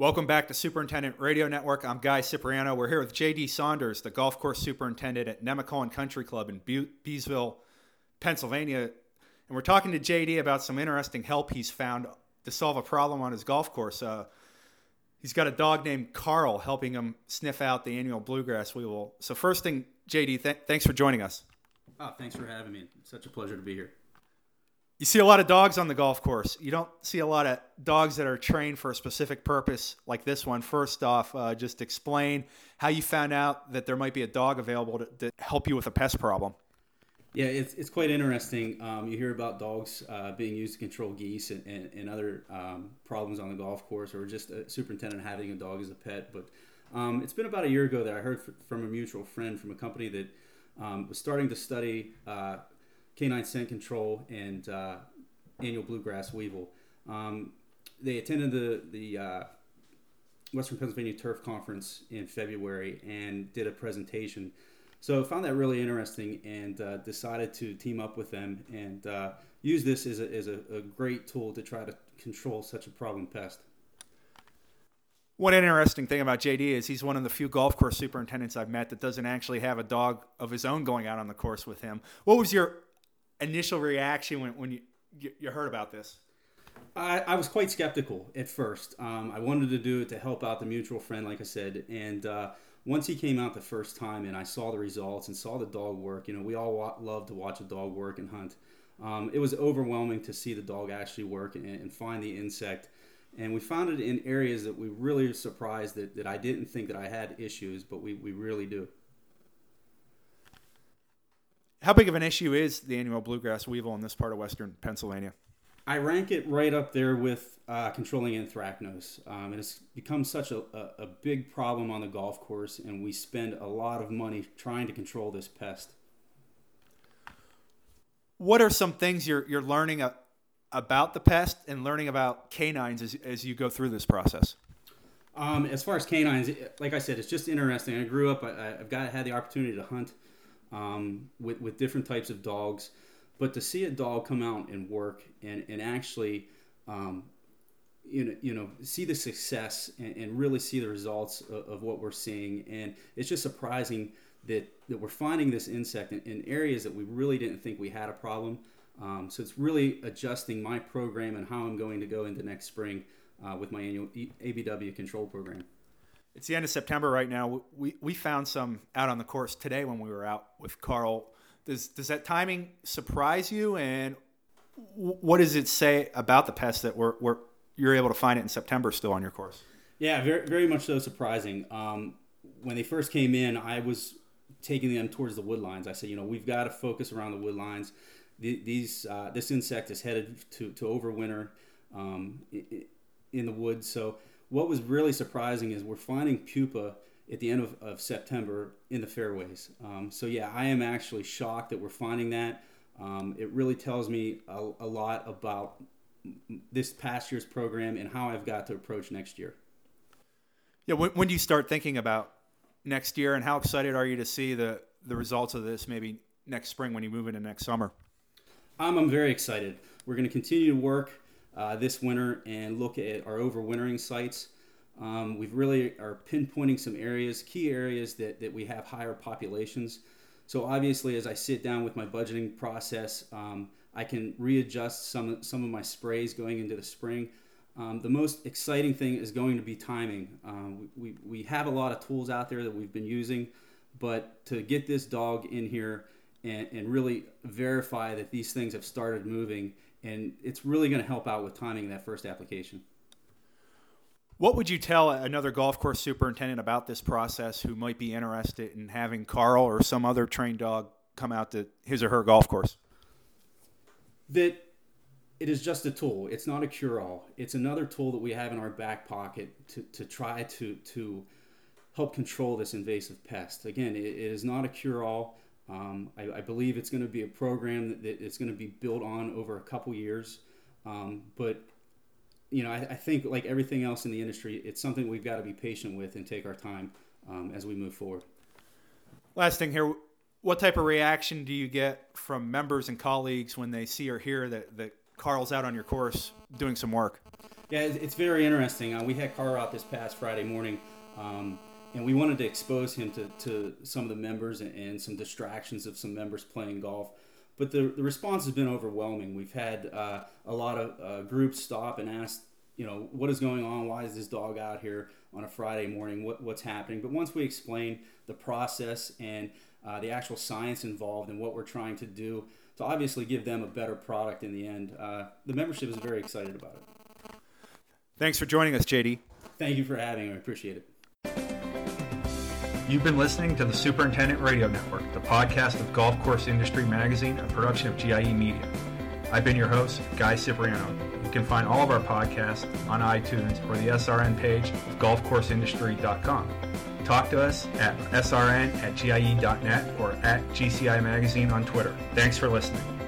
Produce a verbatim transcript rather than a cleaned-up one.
Welcome back to Superintendent Radio Network. I'm Guy Cipriano. We're here with J D Saunders, the golf course superintendent at Nemacolin Country Club in Be- Beesville, Pennsylvania. And we're talking to J D about some interesting help he's found to solve a problem on his golf course. Uh, he's got a dog named Carl helping him sniff out the annual bluegrass weevil. So first thing, J D, th- thanks for joining us. Oh, thanks for having me. It's such a pleasure to be here. You see a lot of dogs on the golf course. You don't see a lot of dogs that are trained for a specific purpose like this one. First off, uh, just explain how you found out that there might be a dog available to, to help you with a pest problem. Yeah, it's it's quite interesting. Um, you hear about dogs uh, being used to control geese and, and, and other um, problems on the golf course, or just a superintendent having a dog as a pet. But um, it's been about a year ago that I heard f- from a mutual friend from a company that um, was starting to study uh, Canine Scent Control and uh, Annual Bluegrass Weevil. Um, they attended the, the uh, Western Pennsylvania Turf Conference in February and did a presentation. So I found that really interesting and uh, decided to team up with them and uh, use this as, a, as a, a great tool to try to control such a problem pest. One interesting thing about J D is he's one of the few golf course superintendents I've met that doesn't actually have a dog of his own going out on the course with him. What was your initial reaction when, when you, you heard about this? I, I was quite skeptical at first. Um, I wanted to do it to help out the mutual friend, like I said. And uh, once he came out the first time and I saw the results and saw the dog work, you know, we all wa- love to watch a dog work and hunt. Um, it was overwhelming to see the dog actually work and, and find the insect. And we found it in areas that we really were surprised that, that I didn't think that I had issues, but we, we really do. How big of an issue is the annual bluegrass weevil in this part of Western Pennsylvania? I rank it right up there with uh, controlling anthracnose. Um, it has become such a, a, a big problem on the golf course, and we spend a lot of money trying to control this pest. What are some things you're you're learning a, about the pest and learning about canines as, as you go through this process? Um, as far as canines, like I said, it's just interesting. I grew up, I, I've got had the opportunity to hunt Um, with, with different types of dogs, but to see a dog come out and work and, and actually, um, you know, you know, see the success and, and really see the results of, of what we're seeing. And it's just surprising that, that we're finding this insect in, in areas that we really didn't think we had a problem. Um, so it's really adjusting my program and how I'm going to go into next spring uh, with my annual A B W control program. It's the end of September right now. We we found some out on the course today when we were out with Carl. Does does that timing surprise you? And what does it say about the pest that we're, we're you're able to find it in September still on your course? Yeah, very very much so surprising. Um, when they first came in, I was taking them towards the wood lines. I said, you know, we've got to focus around the wood lines. The, these uh, this insect is headed to to overwinter um, in the woods, so. What was really surprising is we're finding pupa at the end of, of September in the fairways. Um, so yeah, I am actually shocked that we're finding that. Um, it really tells me a, a lot about this past year's program and how I've got to approach next year. Yeah, when, when do you start thinking about next year, and how excited are you to see the, the results of this maybe next spring when you move into next summer? I'm, I'm very excited. We're going to continue to work Uh, this winter and look at our overwintering sites. Um, we've really are pinpointing some areas, key areas that, that we have higher populations. So obviously, as I sit down with my budgeting process, um, I can readjust some, some of my sprays going into the spring. Um, the most exciting thing is going to be timing. Um, we, we have a lot of tools out there that we've been using, but to get this dog in here and, and really verify that these things have started moving, and it's really going to help out with timing that first application. What would you tell another golf course superintendent about this process who might be interested in having Carl or some other trained dog come out to his or her golf course? That it is just a tool. It's not a cure-all. It's another tool that we have in our back pocket to, to try to, to help control this invasive pest. Again, it, it is not a cure-all. Um, I, I believe it's going to be a program that, that it's going to be built on over a couple years. Um, but, you know, I, I think like everything else in the industry, it's something we've got to be patient with and take our time um, as we move forward. Last thing here, what type of reaction do you get from members and colleagues when they see or hear that, that Carl's out on your course doing some work? Yeah, it's very interesting. Uh, we had Carl out this past Friday morning, um, and we wanted to expose him to, to some of the members and, and some distractions of some members playing golf. But the, the response has been overwhelming. We've had uh, a lot of uh, groups stop and ask, you know, what is going on? Why is this dog out here on a Friday morning? What, what's happening? But once we explain the process and uh, the actual science involved and what we're trying to do to obviously give them a better product in the end, uh, the membership is very excited about it. Thanks for joining us, J D. Thank you for having me. I appreciate it. You've been listening to the Superintendent Radio Network, the podcast of Golf Course Industry Magazine, a production of G I E Media. I've been your host, Guy Cipriano. You can find all of our podcasts on iTunes or the S R N page of golf course industry dot com. Talk to us at S R N at G I E dot net or at G C I Magazine on Twitter. Thanks for listening.